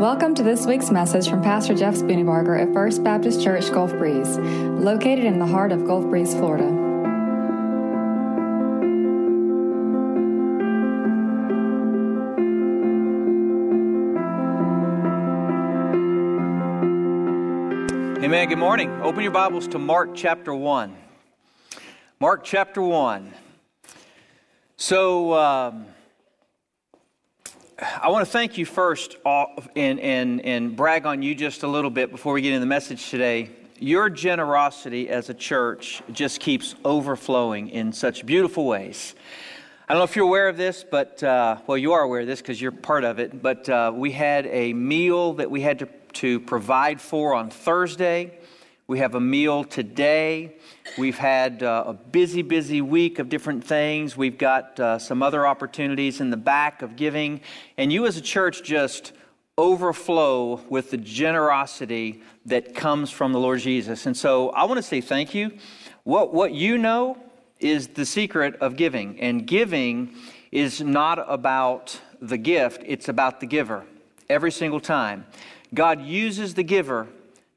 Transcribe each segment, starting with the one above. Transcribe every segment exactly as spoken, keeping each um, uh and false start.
Welcome to this week's message from Pastor Jeff Spooniebarger at First Baptist Church, Gulf Breeze, located in the heart of Gulf Breeze, Florida. Amen. Good morning. Open your Bibles to Mark chapter one. Mark chapter one. So, um, I want to thank you first and, and, and brag on you just a little bit before we get into the message today. Your generosity as a church just keeps overflowing in such beautiful ways. I don't know if you're aware of this, but, uh, well, you are aware of this because you're part of it, but uh, we had a meal that we had to, to provide for on Thursday. We have a meal today. We've had uh, a busy, busy week of different things. We've got uh, some other opportunities in the back of giving. And you as a church just overflow with the generosity that comes from the Lord Jesus. And so I want to say thank you. What, what you know is the secret of giving. And giving is not about the gift. It's about the giver every single time. God uses the giver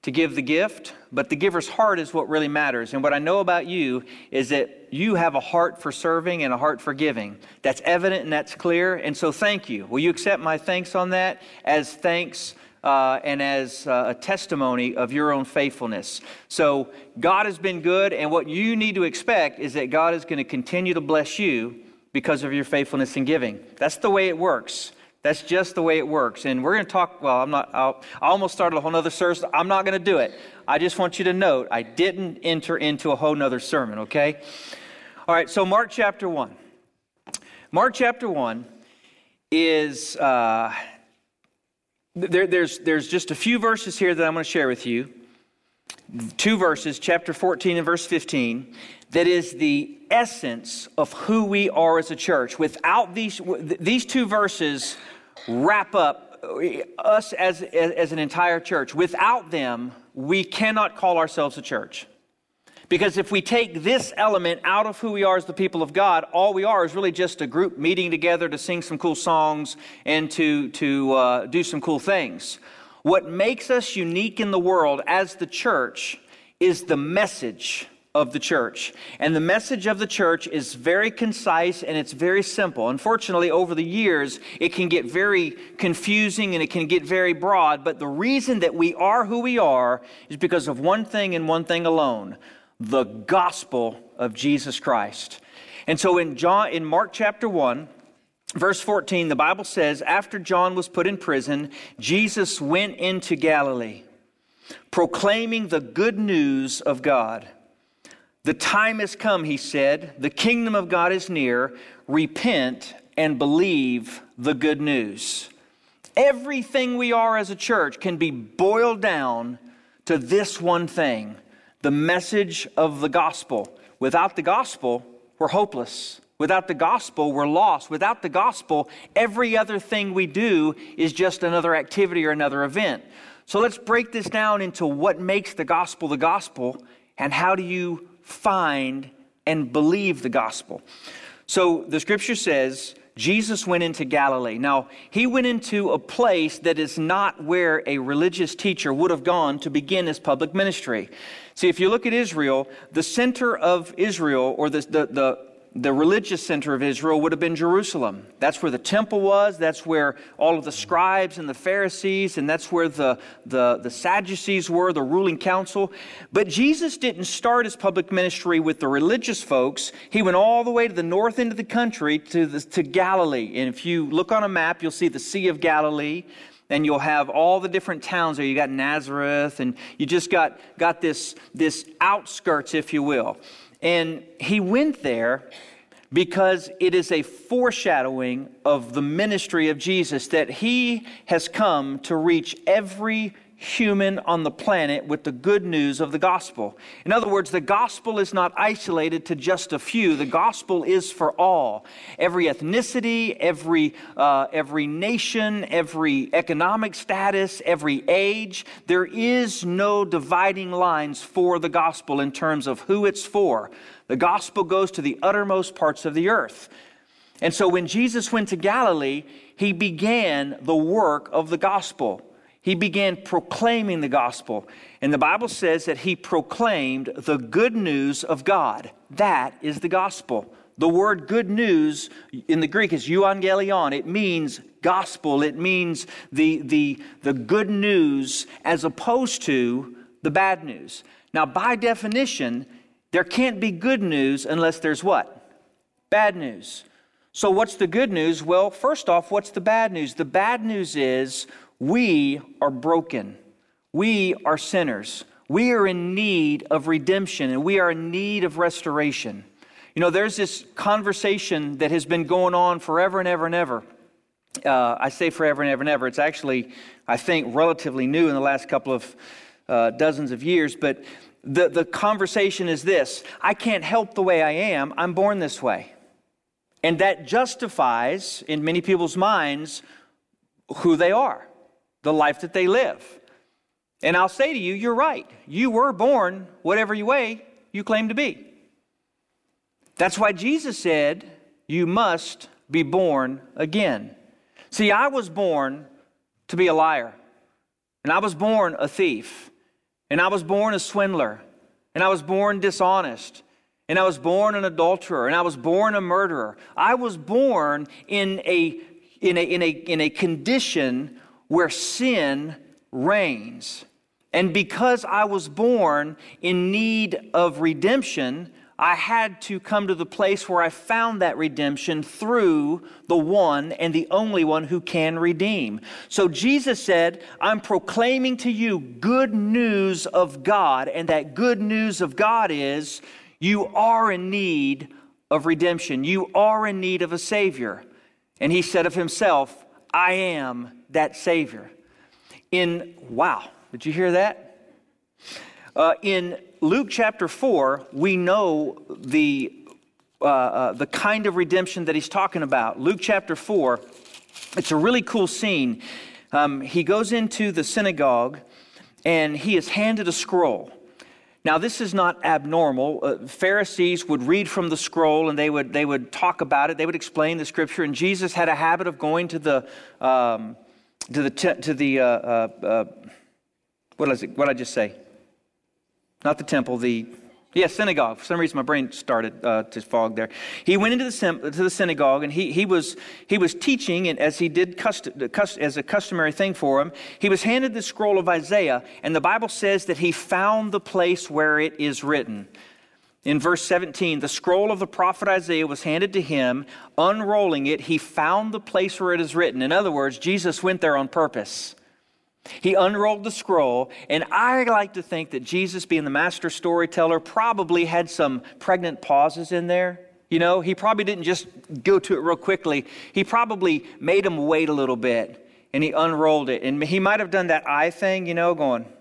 to give the gift, but the giver's heart is what really matters. And what I know about you is that you have a heart for serving and a heart for giving. That's evident and that's clear, and so thank you. Will you accept my thanks on that as thanks uh, and as uh, a testimony of your own faithfulness? So God has been good, and what you need to expect is that God is going to continue to bless you because of your faithfulness in giving. That's the way it works. That's just the way it works. And we're going to talk, well, I'm not, I'll, I almost started a whole nother service. I'm not going to do it. I just want you to note, I didn't enter into a whole nother sermon, okay? All right, so Mark chapter one. Mark chapter one is, uh, there, there's, there's just a few verses here that I'm going to share with you. Two verses, chapter fourteen and verse fifteen. That is the essence of who we are as a church. Without these, these two verses wrap up us as, as an entire church. Without them, we cannot call ourselves a church. Because if we take this element out of who we are as the people of God, all we are is really just a group meeting together to sing some cool songs and to, to uh, do some cool things. What makes us unique in the world as the church is the message of the church. And the message of the church is very concise and it's very simple. Unfortunately, over the years, it can get very confusing and it can get very broad. But the reason that we are who we are is because of one thing and one thing alone: the gospel of Jesus Christ. And so in John, in Mark chapter one, verse fourteen, the Bible says, "After John was put in prison, Jesus went into Galilee, proclaiming the good news of God. The time has come," he said. "The kingdom of God is near. Repent and believe the good news." Everything we are as a church can be boiled down to this one thing: the message of the gospel. Without the gospel, we're hopeless. Without the gospel, we're lost. Without the gospel, every other thing we do is just another activity or another event. So let's break this down into what makes the gospel the gospel and how do you find and believe the gospel. So the scripture says Jesus went into Galilee. Now, he went into a place that is not where a religious teacher would have gone to begin his public ministry. See, if you look at Israel, the center of Israel, or the the, the The religious center of Israel, would have been Jerusalem. That's where the temple was. That's where all of the scribes and the Pharisees, and that's where the, the, the Sadducees were, the ruling council. But Jesus didn't start his public ministry with the religious folks. He went all the way to the north end of the country, to, the, to Galilee. And if you look on a map, you'll see the Sea of Galilee. And you'll have all the different towns there. You got Nazareth, and you just got, got this, this outskirts, if you will. And he went there because it is a foreshadowing of the ministry of Jesus, that he has come to reach every human on the planet with the good news of the gospel. In other words, the gospel is not isolated to just a few. The gospel is for all. Every ethnicity, every uh, every nation, every economic status, every age. There is no dividing lines for the gospel in terms of who it's for. The gospel goes to the uttermost parts of the earth. And so when Jesus went to Galilee, he began the work of the gospel. he began proclaiming the gospel. And the Bible says that he proclaimed the good news of God. That is the gospel. The word good news in the Greek is euangelion. It means gospel. It means the, the, the good news as opposed to the bad news. Now, by definition, there can't be good news unless there's what? Bad news. So what's the good news? Well, first off, what's the bad news? The bad news is we are broken. We are sinners. We are in need of redemption, and we are in need of restoration. You know, there's this conversation that has been going on forever and ever and ever. Uh, I say forever and ever and ever. It's actually, I think, relatively new in the last couple of uh, dozens of years. But the, the conversation is this: I can't help the way I am. I'm born this way. And that justifies, in many people's minds, who they are, the life that they live. And I'll say to you, you're right. You were born whatever way you claim to be. That's why Jesus said, you must be born again. See, I was born to be a liar. And I was born a thief. And I was born a swindler. And I was born dishonest. And I was born an adulterer. And I was born a murderer. I was born in a, in a, in a, in a condition where sin reigns. And because I was born in need of redemption, I had to come to the place where I found that redemption through the one and the only one who can redeem. So Jesus said, I'm proclaiming to you good news of God. And that good news of God is you are in need of redemption. You are in need of a Savior. And he said of himself, I am that Savior. In, wow, did you hear that? Uh, in Luke chapter four, we know the uh, uh, the kind of redemption that he's talking about. Luke chapter four, it's a really cool scene. Um, he goes into the synagogue and he is handed a scroll. Now, this is not abnormal. Uh, Pharisees would read from the scroll and they would they would talk about it. They would explain the scripture. And Jesus had a habit of going to the um, to the te- to the uh, uh, uh, what is it? What did I just say? Not the temple, the, yeah, synagogue. For some reason, my brain started uh, to fog there. He went into the sim- to the synagogue, and he he was he was teaching, and as he did custom, custom, as a customary thing for him, he was handed the scroll of Isaiah, and the Bible says that he found the place where it is written. In verse seventeen, the scroll of the prophet Isaiah was handed to him. Unrolling it, he found the place where it is written. In other words, Jesus went there on purpose. He unrolled the scroll, and I like to think that Jesus, being the master storyteller, probably had some pregnant pauses in there. You know, he probably didn't just go to it real quickly. He probably made him wait a little bit, and he unrolled it. And he might have done that eye thing, you know, going.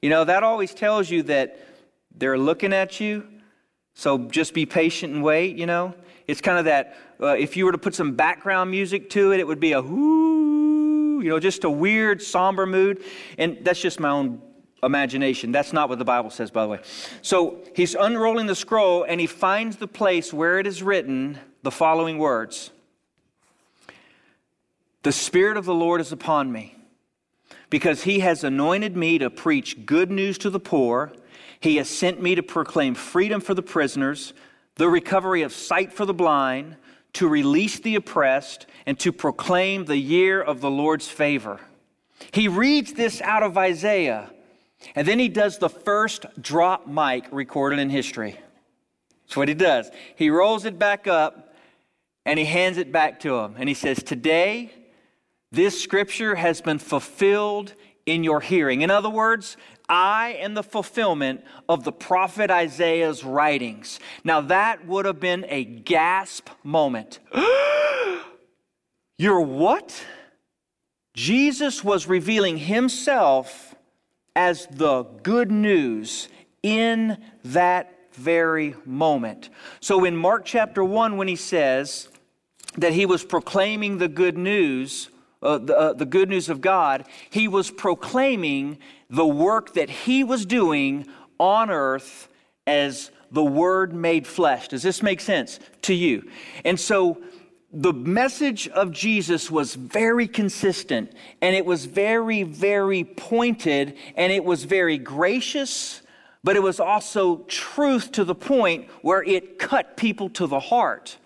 You know, that always tells you that they're looking at you, so just be patient and wait, you know. It's kind of that, uh, if you were to put some background music to it, it would be a whoo. You know, just a weird, somber mood. And that's just my own imagination. That's not what the Bible says, by the way. So he's unrolling the scroll, and he finds the place where it is written the following words. The Spirit of the Lord is upon me, because he has anointed me to preach good news to the poor. He has sent me to proclaim freedom for the prisoners, the recovery of sight for the blind, to release the oppressed, and to proclaim the year of the Lord's favor. He reads this out of Isaiah, and then he does the first drop mic recorded in history. That's what he does. He rolls it back up, and he hands it back to him, and he says, today, this scripture has been fulfilled in your hearing. In other words, I am the fulfillment of the prophet Isaiah's writings. Now that would have been a gasp moment. You're what? Jesus was revealing himself as the good news in that very moment. So in Mark chapter one, when he says that he was proclaiming the good news, Uh, the, uh, the good news of God, he was proclaiming the work that he was doing on earth as the Word made flesh. Does this make sense to you? And so the message of Jesus was very consistent, and it was very, very pointed, and it was very gracious, but it was also truth to the point where it cut people to the heart.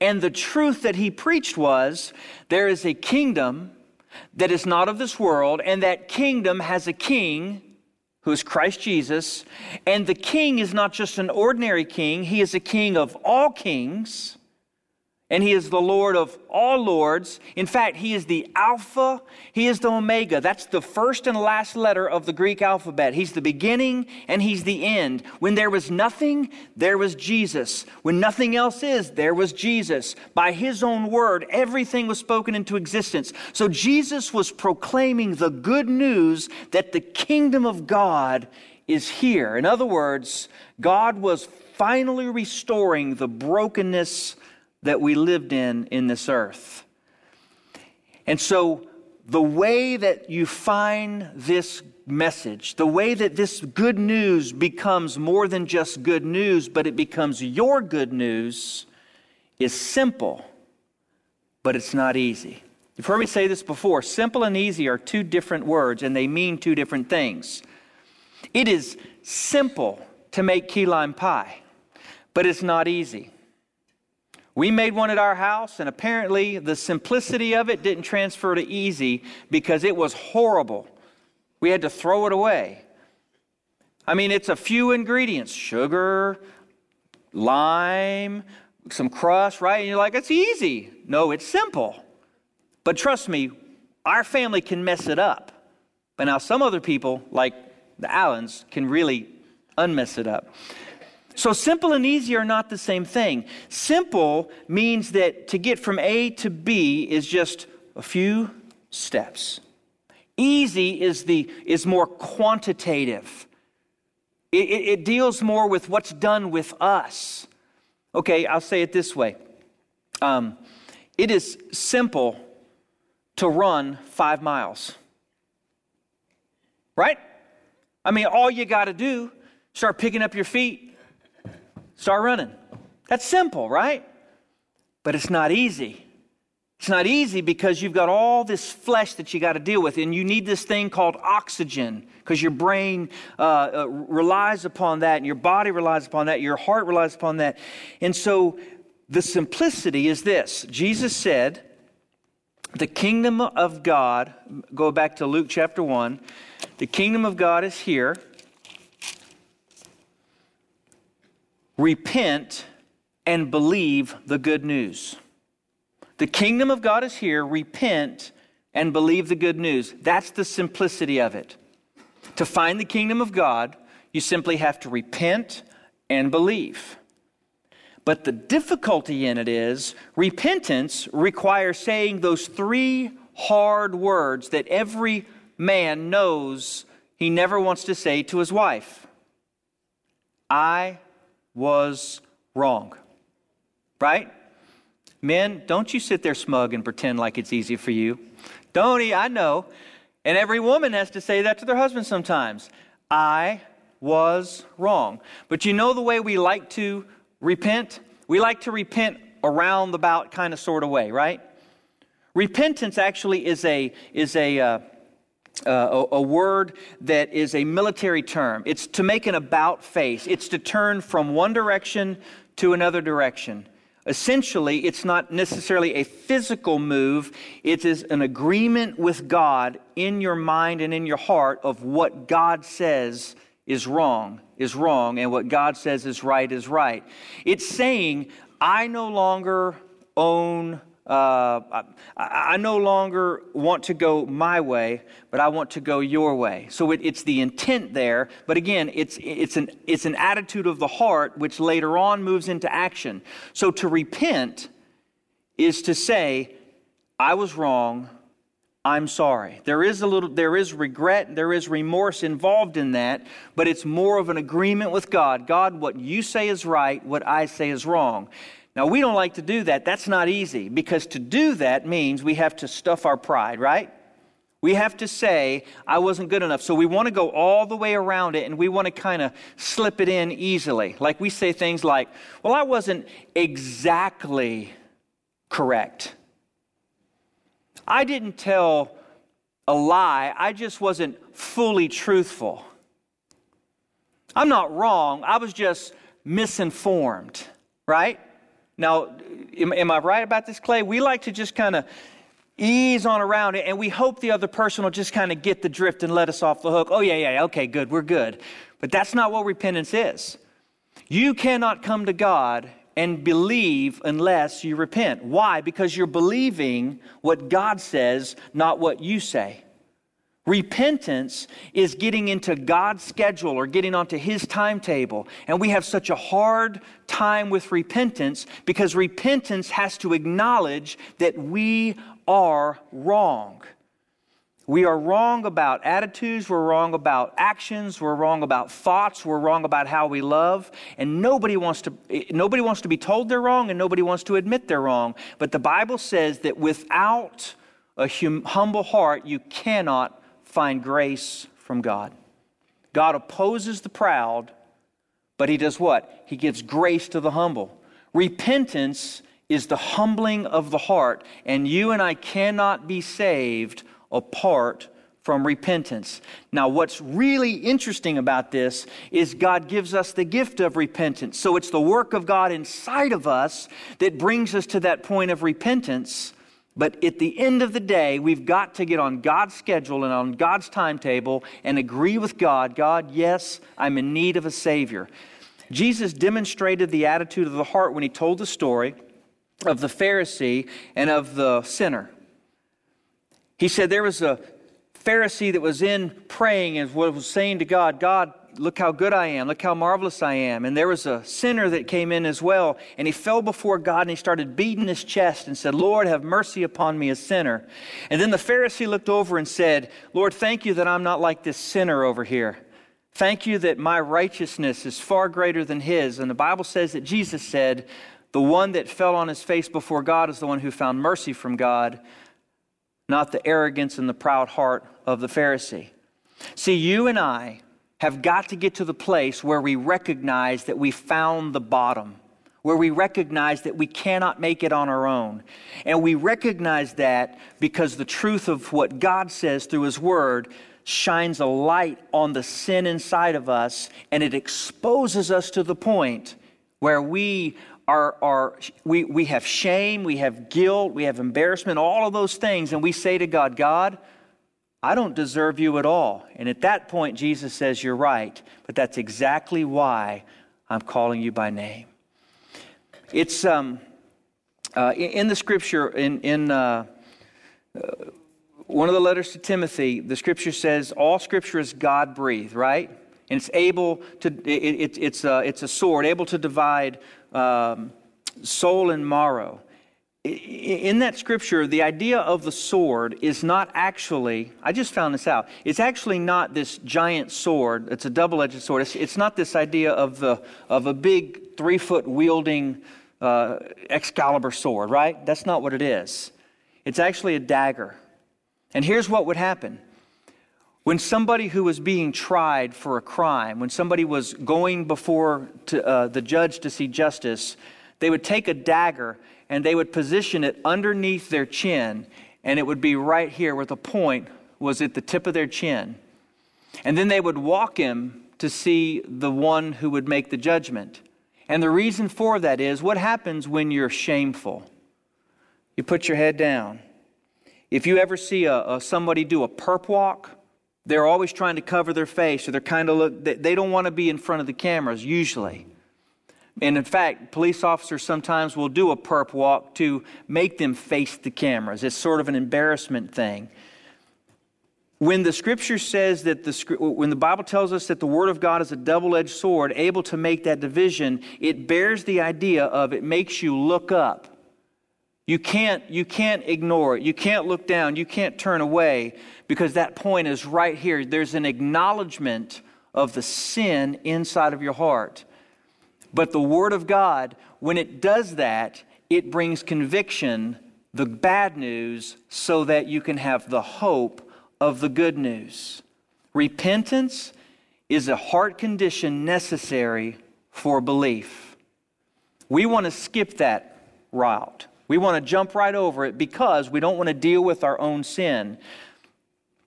And the truth that he preached was there is a kingdom that is not of this world, and that kingdom has a king who is Christ Jesus, and the king is not just an ordinary king, he is a king of all kings. And he is the Lord of all lords. In fact, he is the Alpha. He is the Omega. That's the first and last letter of the Greek alphabet. He's the beginning and he's the end. When there was nothing, there was Jesus. When nothing else is, there was Jesus. By his own word, everything was spoken into existence. So Jesus was proclaiming the good news that the kingdom of God is here. In other words, God was finally restoring the brokenness that we lived in in this earth. And so the way that you find this message, the way that this good news becomes more than just good news, but it becomes your good news, is simple, but it's not easy. You've heard me say this before. Simple and easy are two different words, and they mean two different things. It is simple to make key lime pie, but it's not easy. We made one at our house, and apparently the simplicity of it didn't transfer to easy because it was horrible. We had to throw it away. I mean, it's a few ingredients, sugar, lime, some crust, right? And you're like, it's easy. No, it's simple. But trust me, our family can mess it up. But now some other people, like the Allens, can really unmess it up. So simple and easy are not the same thing. Simple means that to get from A to B is just a few steps. Easy is the is more quantitative. It, it, it deals more with what's done with us. Okay, I'll say it this way. Um, it is simple to run five miles. Right? I mean, all you got to do, start picking up your feet, start running. That's simple, right? But it's not easy. It's not easy because you've got all this flesh that you got to deal with, and you need this thing called oxygen because your brain uh, uh, relies upon that, and your body relies upon that, your heart relies upon that. And so the simplicity is this. Jesus said, the kingdom of God, go back to Luke chapter one, the kingdom of God is here. Repent and believe the good news. The kingdom of God is here. Repent and believe the good news. That's the simplicity of it. To find the kingdom of God, you simply have to repent and believe. But the difficulty in it is repentance requires saying those three hard words that every man knows he never wants to say to his wife. I was wrong, right? Men, don't you sit there smug and pretend like it's easy for you. Don't he? I know. And every woman has to say that to their husband sometimes. I was wrong. But you know the way we like to repent? We like to repent a roundabout kind of sort of way, right? Repentance actually is a is a uh, Uh, a, a word that is a military term. It's to make an about face. It's to turn from one direction to another direction. Essentially, it's not necessarily a physical move. It is an agreement with God in your mind and in your heart of what God says is wrong is wrong, and what God says is right is right. It's saying, I no longer own Uh, I, I no longer want to go my way, but I want to go your way. So it, it's the intent there, but again, it's it's an it's an attitude of the heart, which later on moves into action. So to repent is to say, I was wrong, I'm sorry. There is a little, there is regret, there is remorse involved in that, but it's more of an agreement with God. God, what you say is right, what I say is wrong. Now, we don't like to do that. That's not easy, because to do that means we have to stuff our pride, right? We have to say, I wasn't good enough. So we want to go all the way around it, and we want to kind of slip it in easily. Like we say things like, well, I wasn't exactly correct. I didn't tell a lie. I just wasn't fully truthful. I'm not wrong. I was just misinformed, right? Now, am, am I right about this, Clay? We like to just kind of ease on around it, and we hope the other person will just kind of get the drift and let us off the hook. Oh, yeah, yeah, okay, good, we're good. But that's not what repentance is. You cannot come to God and believe unless you repent. Why? Because you're believing what God says, not what you say. Repentance is getting into God's schedule or getting onto His timetable. And we have such a hard time with repentance because repentance has to acknowledge that we are wrong. We are wrong about attitudes, we're wrong about actions, we're wrong about thoughts, we're wrong about how we love, and nobody wants to nobody wants to be told they're wrong and nobody wants to admit they're wrong. But the Bible says that without a hum, humble heart, you cannot find grace from God. God opposes the proud, but He does what? He gives grace to the humble. Repentance is the humbling of the heart, and you and I cannot be saved apart from repentance. Now, what's really interesting about this is God gives us the gift of repentance. So it's the work of God inside of us that brings us to that point of repentance. But at the end of the day, we've got to get on God's schedule and on God's timetable and agree with God. God, yes, I'm in need of a Savior. Jesus demonstrated the attitude of the heart when He told the story of the Pharisee and of the sinner. He said there was a Pharisee that was in praying and was saying to God, God, look how good I am. Look how marvelous I am. And there was a sinner that came in as well, and he fell before God and he started beating his chest and said, Lord, have mercy upon me, a sinner. And then the Pharisee looked over and said, Lord, thank you that I'm not like this sinner over here. Thank you that my righteousness is far greater than his. And the Bible says that Jesus said, the one that fell on his face before God is the one who found mercy from God, not the arrogance and the proud heart of the Pharisee. See, you and I have got to get to the place where we recognize that we found the bottom, where we recognize that we cannot make it on our own. And we recognize that because the truth of what God says through His Word shines a light on the sin inside of us, and it exposes us to the point where we Our, our, we, we have shame, we have guilt, we have embarrassment, all of those things. And we say to God, God, I don't deserve you at all. And at that point, Jesus says, you're right. But that's exactly why I'm calling you by name. It's um, uh, in, in the scripture, in, in uh, uh, one of the letters to Timothy, the scripture says, all scripture is God-breathed, right? And it's able to, it, it, it's, a, it's a sword, able to divide Um, soul and marrow. In that scripture, the idea of the sword is not actually, I just found this out, it's actually not this giant sword. It's a double-edged sword. It's, it's not this idea of the of a big three-foot wielding uh, Excalibur sword, right? That's not what it is. It's actually a dagger. And here's what would happen. When somebody who was being tried for a crime, when somebody was going before to, uh, the judge to see justice, they would take a dagger and they would position it underneath their chin, and it would be right here where the point was at the tip of their chin. And then they would walk him to see the one who would make the judgment. And the reason for that is what happens when you're shameful? You put your head down. If you ever see a, a somebody do a perp walk, they're always trying to cover their face, or they're kind of look, they don't want to be in front of the cameras usually. And in fact, police officers sometimes will do a perp walk to make them face the cameras. It's sort of an embarrassment thing. When the scripture says that the when the Bible tells us that the word of God is a double-edged sword, able to make that division, it bears the idea of it makes you look up. You can't, you can't ignore it. You can't look down. You can't turn away, because that point is right here. There's an acknowledgement of the sin inside of your heart. But the Word of God, when it does that, it brings conviction, the bad news, so that you can have the hope of the good news. Repentance is a heart condition necessary for belief. We want to skip that route. We want to jump right over it because we don't want to deal with our own sin.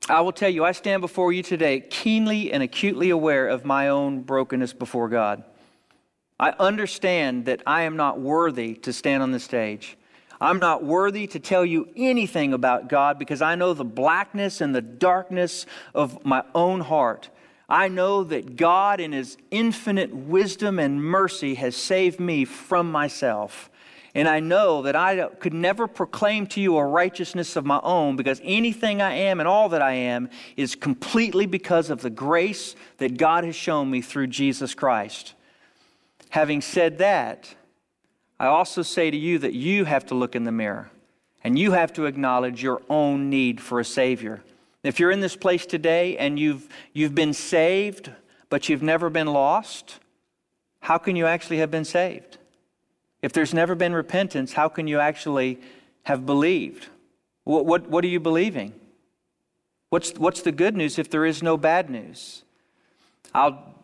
I will tell you, I stand before you today keenly and acutely aware of my own brokenness before God. I understand that I am not worthy to stand on the stage. I'm not worthy to tell you anything about God because I know the blackness and the darkness of my own heart. I know that God in His infinite wisdom and mercy has saved me from myself. And I know that I could never proclaim to you a righteousness of my own because anything I am and all that I am is completely because of the grace that God has shown me through Jesus Christ. Having said that, I also say to you that you have to look in the mirror and you have to acknowledge your own need for a Savior. If you're in this place today and you've you've been saved, but you've never been lost, how can you actually have been saved? If there's never been repentance, how can you actually have believed? What what, what are you believing? What's, what's the good news if there is no bad news? I'll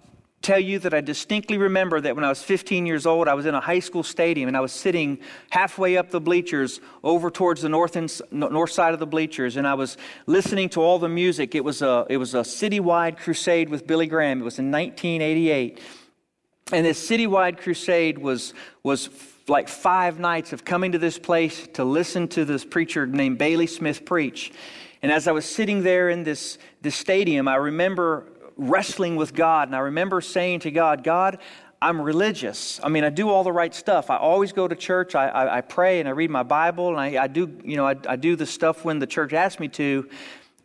tell you that I distinctly remember that when I was fifteen years old, I was in a high school stadium and I was sitting halfway up the bleachers over towards the north and north side of the bleachers, and I was listening to all the music. It was a it was a citywide crusade with Billy Graham. It was in nineteen eighty-eight, and this citywide crusade was was like five nights of coming to this place to listen to this preacher named Bailey Smith preach. And as I was sitting there in this this stadium, I remember wrestling with God, and I remember saying to God, God, I'm religious. I mean, I do all the right stuff. I always go to church. I, I, I pray and I read my Bible, and I, I do, you know, I, I do the stuff when the church asks me to.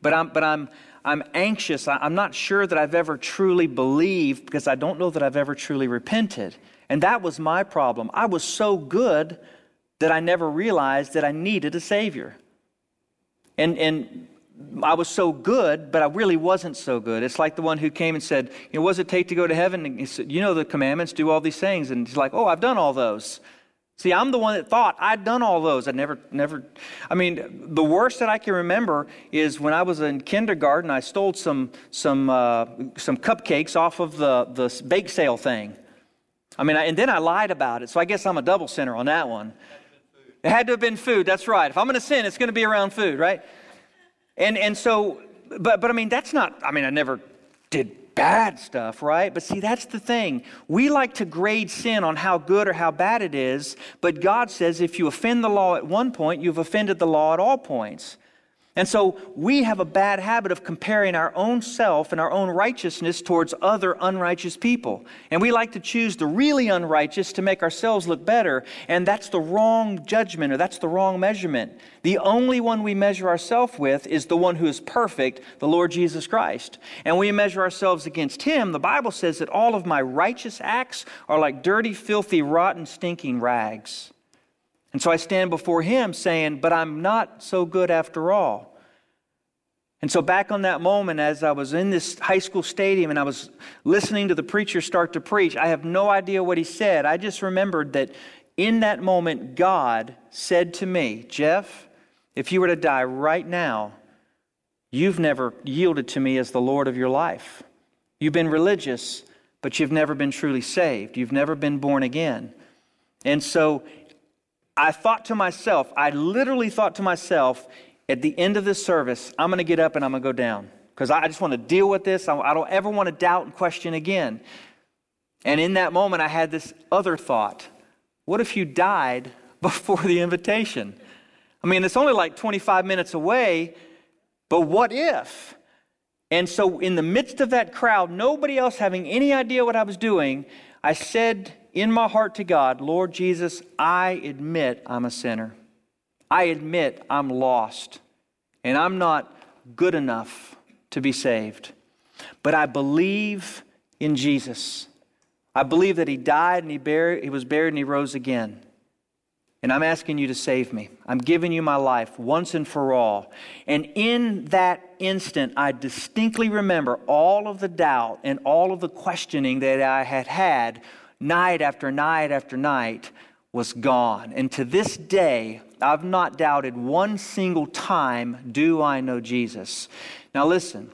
But I'm, but I'm, I'm anxious. I, I'm not sure that I've ever truly believed because I don't know that I've ever truly repented. And that was my problem. I was so good that I never realized that I needed a Savior. And and. I was so good, but I really wasn't so good. It's like the one who came and said, you know, what does it take to go to heaven? And he said, you know the commandments, do all these things. And he's like, oh, I've done all those. See, I'm the one that thought I'd done all those. I never, never, I mean, the worst that I can remember is when I was in kindergarten, I stole some some uh, some cupcakes off of the, the bake sale thing. I mean, I, and then I lied about it. So I guess I'm a double sinner on that one. It had to have been food. That's right. If I'm going to sin, it's going to be around food, right? And and so, but but I mean, that's not, I mean, I never did bad stuff, right? But see, that's the thing. We like to grade sin on how good or how bad it is, but God says if you offend the law at one point, you've offended the law at all points. And so we have a bad habit of comparing our own self and our own righteousness towards other unrighteous people. And we like to choose the really unrighteous to make ourselves look better. And that's the wrong judgment, or that's the wrong measurement. The only one we measure ourselves with is the one who is perfect, the Lord Jesus Christ. And we measure ourselves against Him. The Bible says that all of my righteous acts are like dirty, filthy, rotten, stinking rags. And so I stand before Him saying, but I'm not so good after all. And so back on that moment, as I was in this high school stadium and I was listening to the preacher start to preach, I have no idea what he said. I just remembered that in that moment, God said to me, Jeff, if you were to die right now, you've never yielded to me as the Lord of your life. You've been religious, but you've never been truly saved. You've never been born again. And so I thought to myself, I literally thought to myself, at the end of this service, I'm going to get up and I'm going to go down because I just want to deal with this. I don't ever want to doubt and question again. And in that moment, I had this other thought. What if you died before the invitation? I mean, it's only like twenty-five minutes away, but what if? And so in the midst of that crowd, nobody else having any idea what I was doing, I said in my heart to God, Lord Jesus, I admit I'm a sinner. I admit I'm lost and I'm not good enough to be saved. But I believe in Jesus. I believe that He died and He buried, He was buried and He rose again. And I'm asking you to save me. I'm giving you my life once and for all. And in that instant, I distinctly remember all of the doubt and all of the questioning that I had had night after night after night was gone. And to this day, I've not doubted one single time, do I know Jesus? Now listen,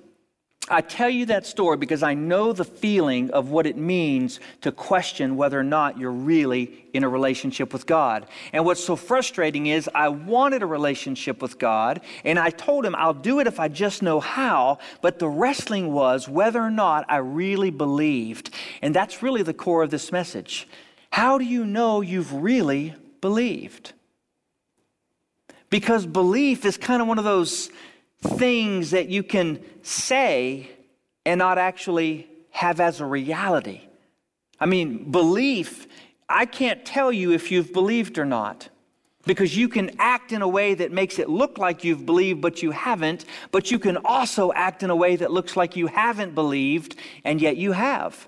I tell you that story because I know the feeling of what it means to question whether or not you're really in a relationship with God. And what's so frustrating is I wanted a relationship with God, and I told him I'll do it if I just know how, but the wrestling was whether or not I really believed. And that's really the core of this message. How do you know you've really believed? Because belief is kind of one of those things that you can say and not actually have as a reality. I mean, belief, I can't tell you if you've believed or not, because you can act in a way that makes it look like you've believed, but you haven't, but you can also act in a way that looks like you haven't believed, and yet you have.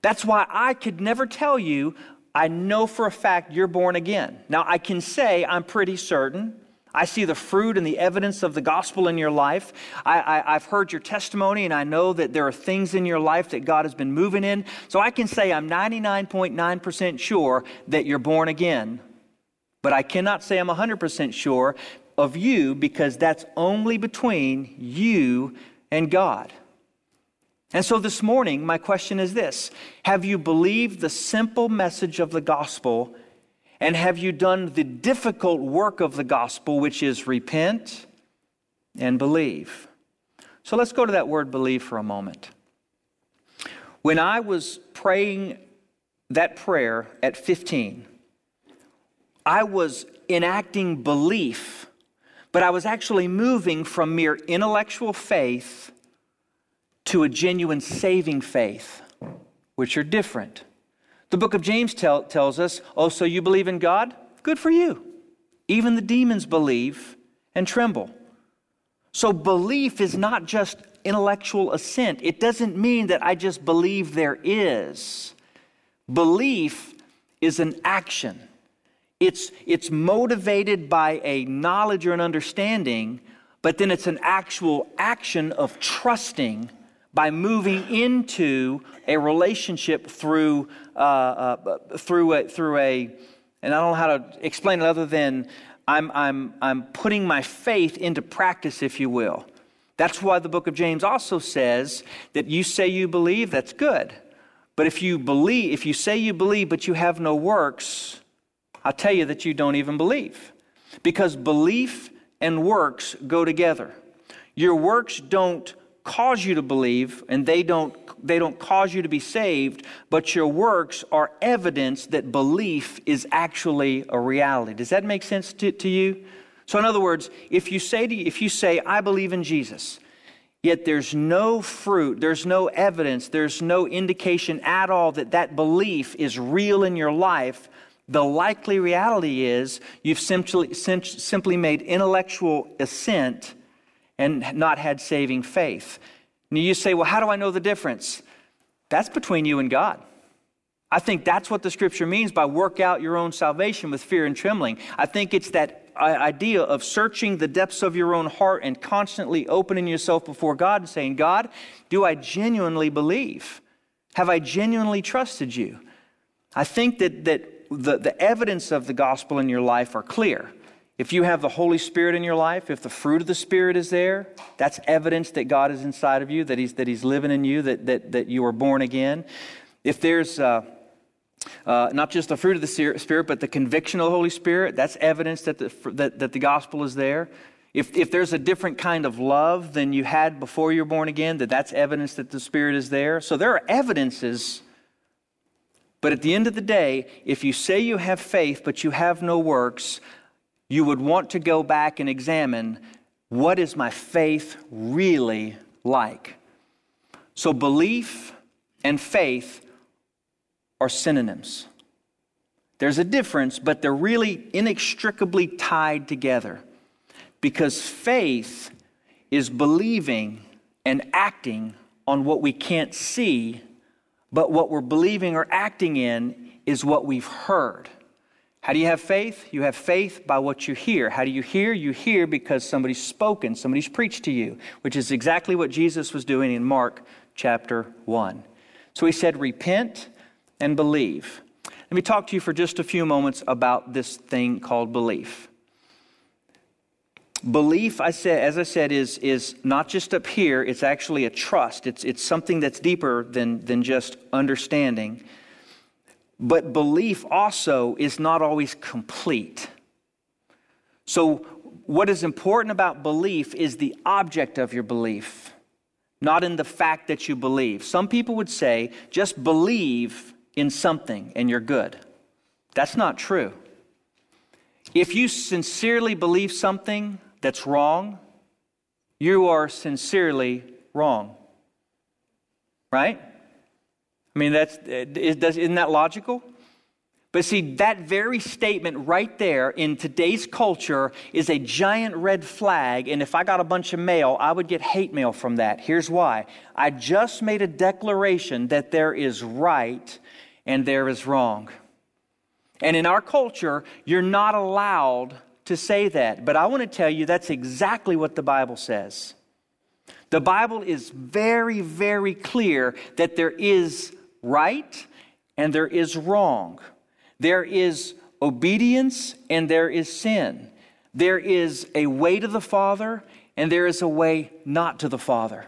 That's why I could never tell you, I know for a fact you're born again. Now, I can say I'm pretty certain. I see the fruit and the evidence of the gospel in your life. I, I, I've heard your testimony, and I know that there are things in your life that God has been moving in. So I can say I'm ninety-nine point nine percent sure that you're born again. But I cannot say I'm one hundred percent sure of you, because that's only between you and God. And so this morning, my question is this. Have you believed the simple message of the gospel? And have you done the difficult work of the gospel, which is repent and believe? So let's go to that word believe for a moment. When I was praying that prayer at fifteen, I was enacting belief, but I was actually moving from mere intellectual faith to a genuine saving faith, which are different. The book of James tell, tells us, oh, so you believe in God? Good for you. Even the demons believe and tremble. So belief is not just intellectual assent. It doesn't mean that I just believe there is. Belief is an action. It's, it's motivated by a knowledge or an understanding, but then it's an actual action of trusting by moving into a relationship through uh, uh, through a, through a, and I don't know how to explain it other than I'm I'm I'm putting my faith into practice, if you will. That's why the book of James also says that you say you believe, that's good, but if you believe, if you say you believe but you have no works, I'll tell you that you don't even believe, because belief and works go together. Your works don't cause you to believe, and they don't they don't cause you to be saved, but your works are evidence that belief is actually a reality. Does that make sense to, to you? So in other words, if you say to, if you say, I believe in Jesus, yet there's no fruit, there's no evidence, there's no indication at all that that belief is real in your life, the likely reality is you've simply, simply made intellectual assent and not had saving faith. Now you say, well, how do I know the difference? That's between you and God. I think that's what the scripture means by work out your own salvation with fear and trembling. I think it's that idea of searching the depths of your own heart and constantly opening yourself before God and saying, God, do I genuinely believe? Have I genuinely trusted you? I think that, that the, the evidence of the gospel in your life are clear. If you have the Holy Spirit in your life, if the fruit of the Spirit is there, that's evidence that God is inside of you, that He's that He's living in you, that that that you are born again. If there's uh, uh, not just the fruit of the Spirit, but the conviction of the Holy Spirit, that's evidence that the that, that the gospel is there. If if there's a different kind of love than you had before you were born again, that that's evidence that the Spirit is there. So there are evidences. But at the end of the day, if you say you have faith but you have no works, you would want to go back and examine, what is my faith really like? So belief and faith are synonyms. There's a difference, but they're really inextricably tied together, because faith is believing and acting on what we can't see, but what we're believing or acting in is what we've heard. How do you have faith? You have faith by what you hear. How do you hear? You hear because somebody's spoken, somebody's preached to you, which is exactly what Jesus was doing in Mark chapter one. So he said, repent and believe. Let me talk to you for just a few moments about this thing called belief. Belief, I said, as I said, is is not just up here. It's actually a trust. It's it's something that's deeper than than just understanding. But belief also is not always complete. So what is important about belief is the object of your belief, not in the fact that you believe. Some people would say, just believe in something and you're good. That's not true. If you sincerely believe something that's wrong, you are sincerely wrong. Right? I mean, that's isn't that logical? But see, that very statement right there in today's culture is a giant red flag. And if I got a bunch of mail, I would get hate mail from that. Here's why. I just made a declaration that there is right and there is wrong. And in our culture, you're not allowed to say that. But I want to tell you that's exactly what the Bible says. The Bible is very, very clear that there is right and there is wrong. There is obedience and there is sin. There is a way to the Father and there is a way not to the Father.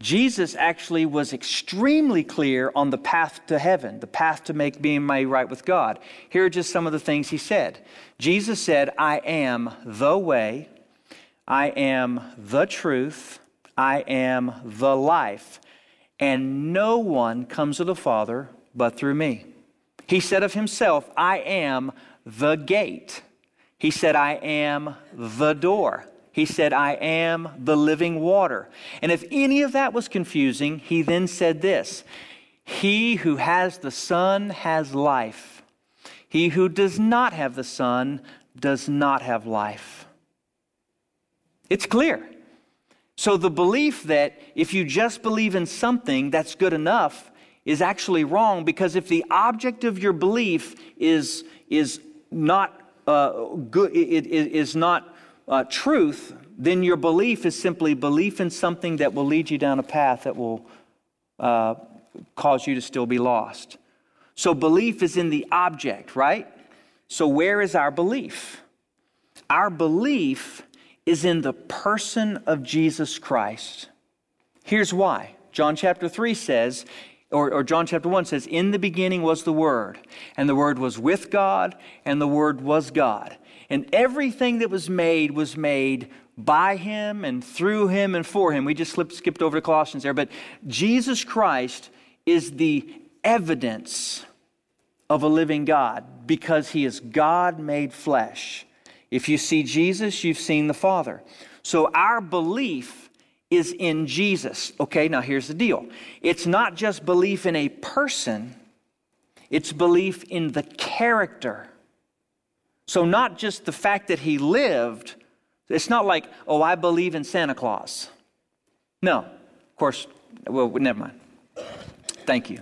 Jesus actually was extremely clear on the path to heaven, the path to make being made right with God. Here are just some of the things he said. Jesus said, I am the way, I am the truth, I am the life, and no one comes to the Father but through me. He said of himself, I am the gate. He said, I am the door. He said, I am the living water. And if any of that was confusing, he then said this, he who has the Son has life. He who does not have the Son does not have life. It's clear. So the belief that if you just believe in something, that's good enough is actually wrong, because if the object of your belief is is not uh, good, it, it is not uh, truth, then your belief is simply belief in something that will lead you down a path that will uh, cause you to still be lost. So belief is in the object, right? So where is our belief? Our belief is in the person of Jesus Christ. Here's why. John chapter three says, Or, or John chapter one says, in the beginning was the Word, and the Word was with God, and the Word was God. And everything that was made was made by Him and through Him and for Him. We just slipped, skipped over to Colossians there. But Jesus Christ is the evidence of a living God, because He is God made flesh. If you see Jesus, you've seen the Father. So our belief is in Jesus. Okay, now here's the deal. It's not just belief in a person, it's belief in the character. So not just the fact that he lived. It's not like, oh, I believe in Santa Claus. No, of course, well, never mind. Thank you.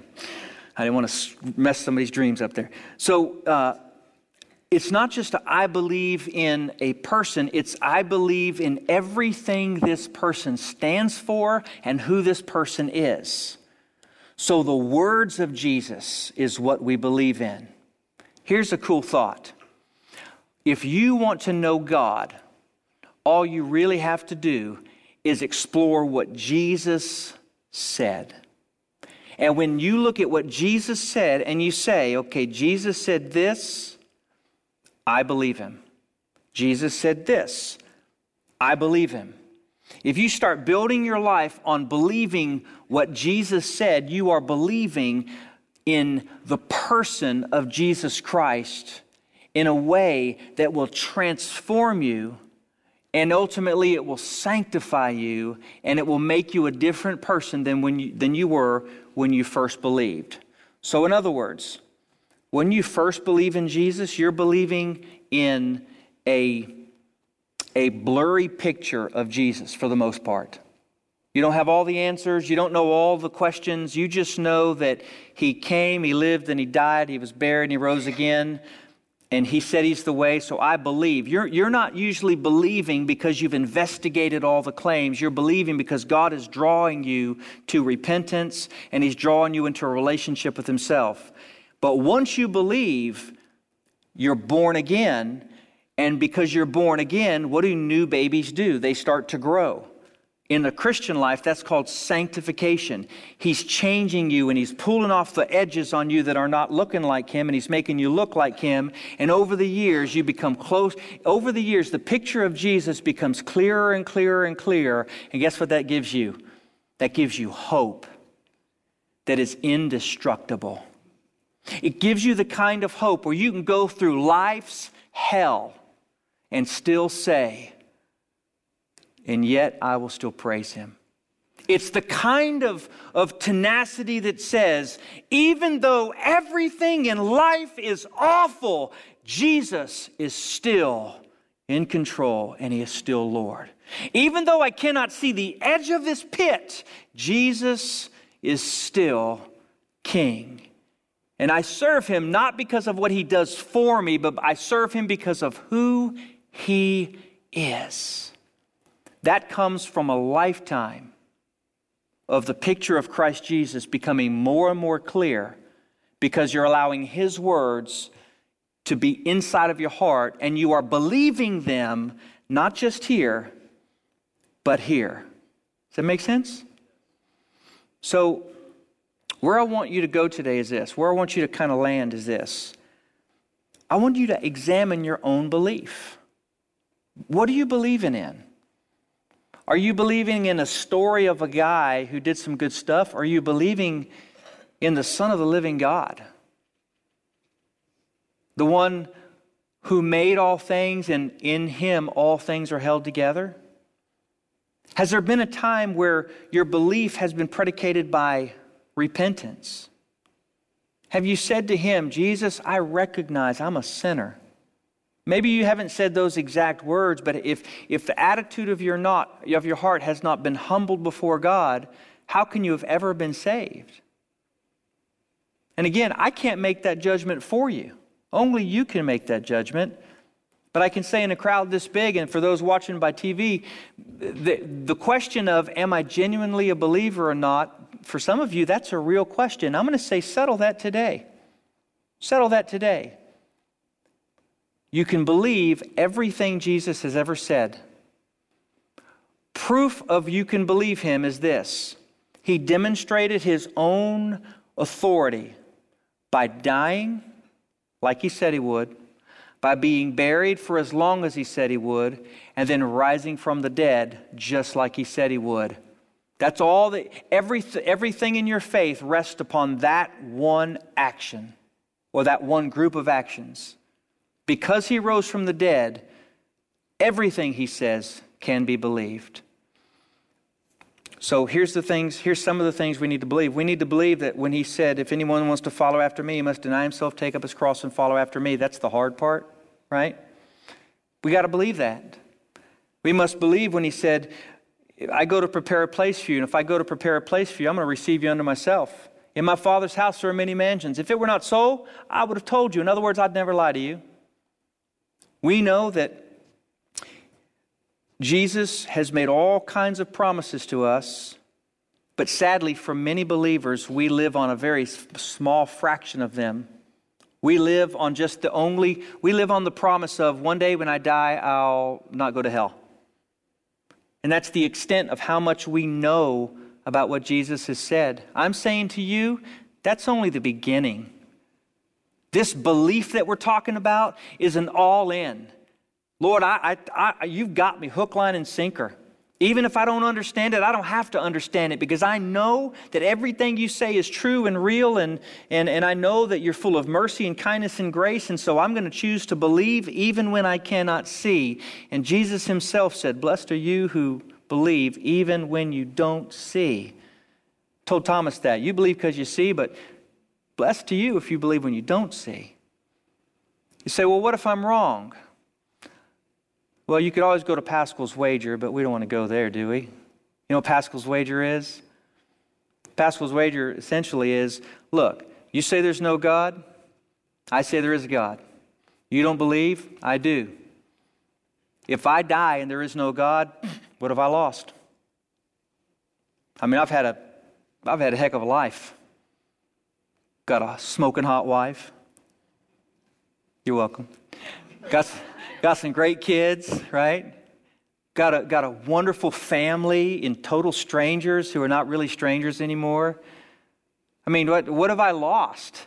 I didn't want to mess somebody's dreams up there. So uh, it's not just a, I believe in a person, it's I believe in everything this person stands for and who this person is. So the words of Jesus is what we believe in. Here's a cool thought. If you want to know God, all you really have to do is explore what Jesus said. And when you look at what Jesus said and you say, okay, Jesus said this, I believe him. Jesus said this, I believe him. If you start building your life on believing what Jesus said, you are believing in the person of Jesus Christ in a way that will transform you, and ultimately it will sanctify you, and it will make you a different person than when you, than you were when you first believed. So in other words, when you first believe in Jesus, you're believing in a, a blurry picture of Jesus for the most part. You don't have all the answers. You don't know all the questions. You just know that he came, he lived, and he died. He was buried, and he rose again. And he said he's the way, so I believe. You're, you're not usually believing because you've investigated all the claims. You're believing because God is drawing you to repentance, and he's drawing you into a relationship with himself. But once you believe, you're born again, And because you're born again, what do new babies do? They start to grow. In the Christian life, that's called sanctification. He's changing you, and he's pulling off the edges on you that are not looking like him, and he's making you look like him. And over the years, you become close. Over the years, the picture of Jesus becomes clearer and clearer and clearer. And guess what that gives you? That gives you hope that is indestructible. It gives you the kind of hope where you can go through life's hell and still say, and yet I will still praise him. It's the kind of, of tenacity that says, even though everything in life is awful, Jesus is still in control and he is still Lord. Even though I cannot see the edge of this pit, Jesus is still King. And I serve him not because of what he does for me, but I serve him because of who he is. That comes from a lifetime of the picture of Christ Jesus becoming more and more clear because you're allowing his words to be inside of your heart and you are believing them not just here, but here. Does that make sense? So where I want you to go today is this. Where I want you to kind of land is this. I want you to examine your own belief. What are you believing in? Are you believing in a story of a guy who did some good stuff? Are you believing in the Son of the living God? The one who made all things and in him all things are held together? Has there been a time where your belief has been predicated by repentance? Have you said to him, Jesus, I recognize I'm a sinner? Maybe you haven't said those exact words, but if, if the attitude of your, not, of your heart has not been humbled before God, how can you have ever been saved? And again, I can't make that judgment for you. Only you can make that judgment. But I can say in a crowd this big, and for those watching by T V, the, the question of am I genuinely a believer or not, for some of you, that's a real question. I'm going to say settle that today. Settle that today. You can believe everything Jesus has ever said. Proof of you can believe him is this. He demonstrated his own authority by dying like he said he would, by being buried for as long as he said he would, and then rising from the dead just like he said he would. That's all that, every, everything in your faith rests upon that one action or that one group of actions. Because he rose from the dead, everything he says can be believed. So here's the things, here's some of the things we need to believe. We need to believe that when he said, if anyone wants to follow after me, he must deny himself, take up his cross, and follow after me. That's the hard part, right? We got to believe that. We must believe when he said, I go to prepare a place for you, and if I go to prepare a place for you, I'm going to receive you unto myself. In my Father's house there are many mansions. If it were not so, I would have told you. In other words, I'd never lie to you. We know that Jesus has made all kinds of promises to us, but sadly for many believers, we live on a very small fraction of them. We live on just the only, we live on the promise of one day when I die, I'll not go to hell. And that's the extent of how much we know about what Jesus has said. I'm saying to you, that's only the beginning. This belief that we're talking about is an all-in. Lord, I, I, I, you've got me hook, line, and sinker. Even if I don't understand it, I don't have to understand it because I know that everything you say is true and real, and, and, and I know that you're full of mercy and kindness and grace, and so I'm going to choose to believe even when I cannot see. And Jesus himself said, blessed are you who believe even when you don't see. Told Thomas that. You believe because you see, but blessed to you if you believe when you don't see. You say, well, what if I'm wrong? Well, you could always go to Pascal's Wager, but we don't want to go there, do we? You know what Pascal's Wager is? Pascal's Wager essentially is, look, you say there's no God, I say there is a God. You don't believe, I do. If I die and there is no God, what have I lost? I mean, I've had a, I've had a heck of a life. Got a smoking hot wife. You're welcome. Got Got some great kids, right? Got a, got a wonderful family in total strangers who are not really strangers anymore. I mean, what what have I lost?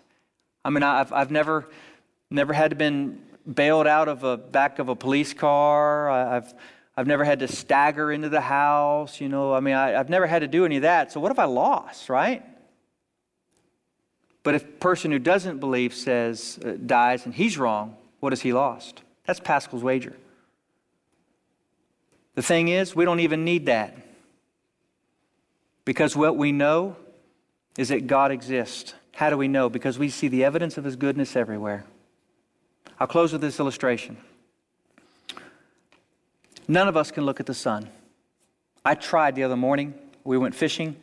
I mean, I've I've never never had to been bailed out of a back of a police car. I've I've never had to stagger into the house. You know, I mean, I, I've never had to do any of that. So what have I lost, right? But if a person who doesn't believe says uh, dies and he's wrong, what has he lost? That's Pascal's wager. The thing is, we don't even need that, because what we know is that God exists. How do we know? Because we see the evidence of his goodness everywhere. I'll close with this illustration. None of us can look at the sun. I tried the other morning. We went fishing,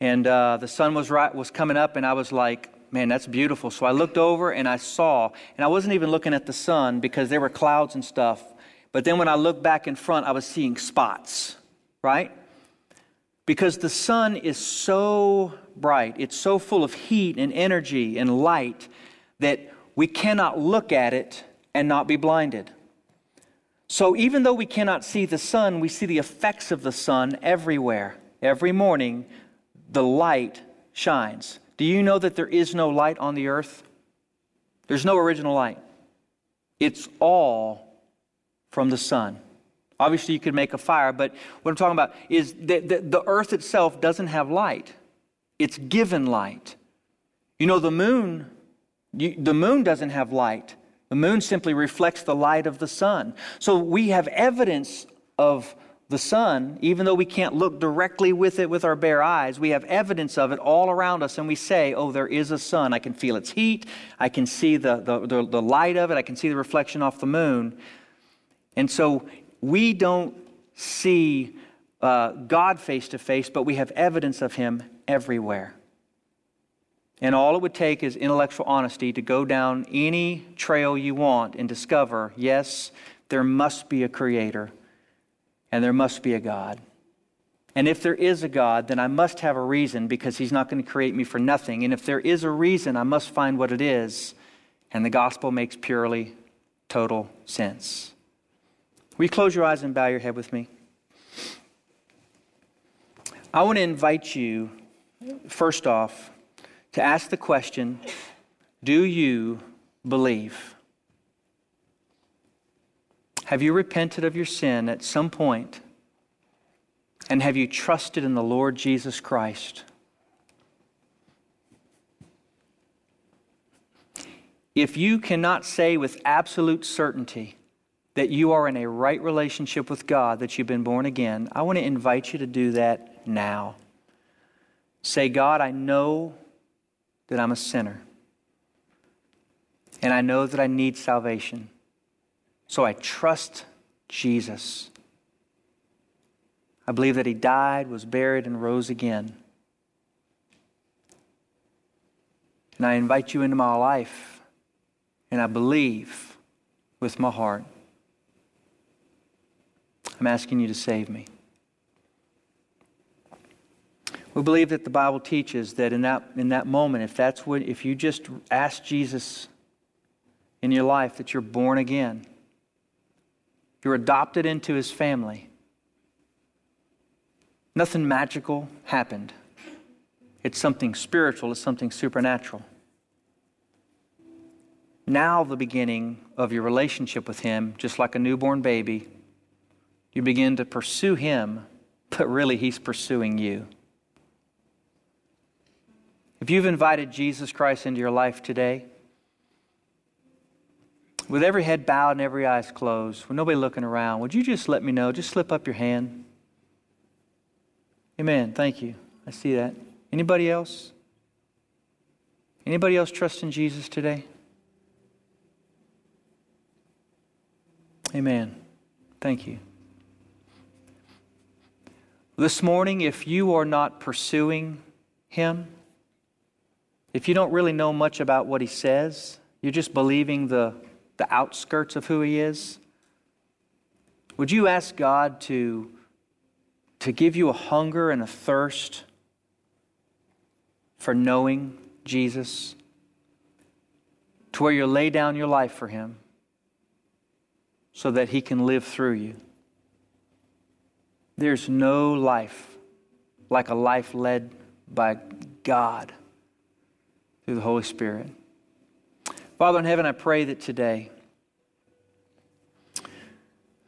and uh, the sun was right was coming up, and I was like, man, that's beautiful. So I looked over, and I saw, and I wasn't even looking at the sun because there were clouds and stuff. But then when I looked back in front, I was seeing spots, right? Because the sun is so bright, it's so full of heat and energy and light that we cannot look at it and not be blinded. So even though we cannot see the sun, we see the effects of the sun everywhere. Every morning, the light shines. Do you know that there is no light on the earth? There's no original light. It's all from the sun. Obviously, you could make a fire, but what I'm talking about is that the earth itself doesn't have light. It's given light. You know, the moon, you, the moon doesn't have light. The moon simply reflects the light of the sun. So we have evidence of the sun, even though we can't look directly with it with our bare eyes. We have evidence of it all around us, and we say, oh, there is a sun. I can feel its heat. I can see the, the, the, the light of it. I can see the reflection off the moon. And so we don't see uh, God face to face, but we have evidence of him everywhere. And all it would take is intellectual honesty to go down any trail you want and discover, yes, there must be a creator and there must be a God. And if there is a God, then I must have a reason, because he's not going to create me for nothing. And if there is a reason, I must find what it is. And the gospel makes purely total sense. Will you close your eyes and bow your head with me? I want to invite you, first off, to ask the question, do you believe? Have you repented of your sin at some point? And have you trusted in the Lord Jesus Christ? If you cannot say with absolute certainty that you are in a right relationship with God, that you've been born again, I want to invite you to do that now. Say, God, I know that I'm a sinner, and I know that I need salvation. So I trust Jesus. I believe that he died, was buried, and rose again. And I invite you into my life, and I believe with my heart. I'm asking you to save me. We believe that the Bible teaches that in that in that moment, if that's what, if you just ask Jesus in your life, that you're born again. You're adopted into his family. Nothing magical happened. It's something spiritual, it's something supernatural. Now the beginning of your relationship with him, just like a newborn baby, you begin to pursue him, but really he's pursuing you. If you've invited Jesus Christ into your life today, with every head bowed and every eyes closed, with nobody looking around, would you just let me know? Just slip up your hand. Amen. Thank you. I see that. Anybody else? Anybody else trusting Jesus today? Amen. Thank you. This morning, if you are not pursuing him, if you don't really know much about what he says, you're just believing the, the outskirts of who he is, would you ask God to, to give you a hunger and a thirst for knowing Jesus, to where you lay down your life for him, so that he can live through you. There's no life like a life led by God through the Holy Spirit. Father in heaven, I pray that today,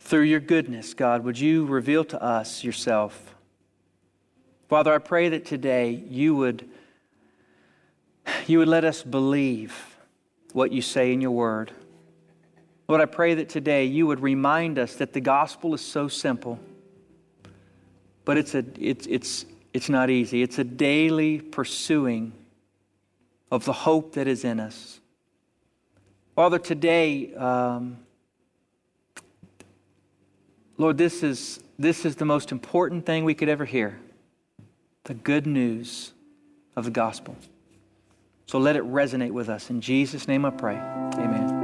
through your goodness, God, would you reveal to us yourself. Father, I pray that today you would, you would let us believe what you say in your word. Lord, I pray that today you would remind us that the gospel is so simple, but it's a it's it's it's not easy. It's a daily pursuing of the hope that is in us. Father, today, um, Lord, this is this is the most important thing we could ever hear, the good news of the gospel. So let it resonate with us. In Jesus' name I pray. Amen.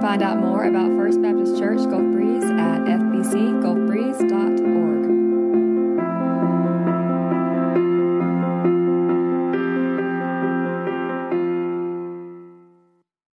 Find out more about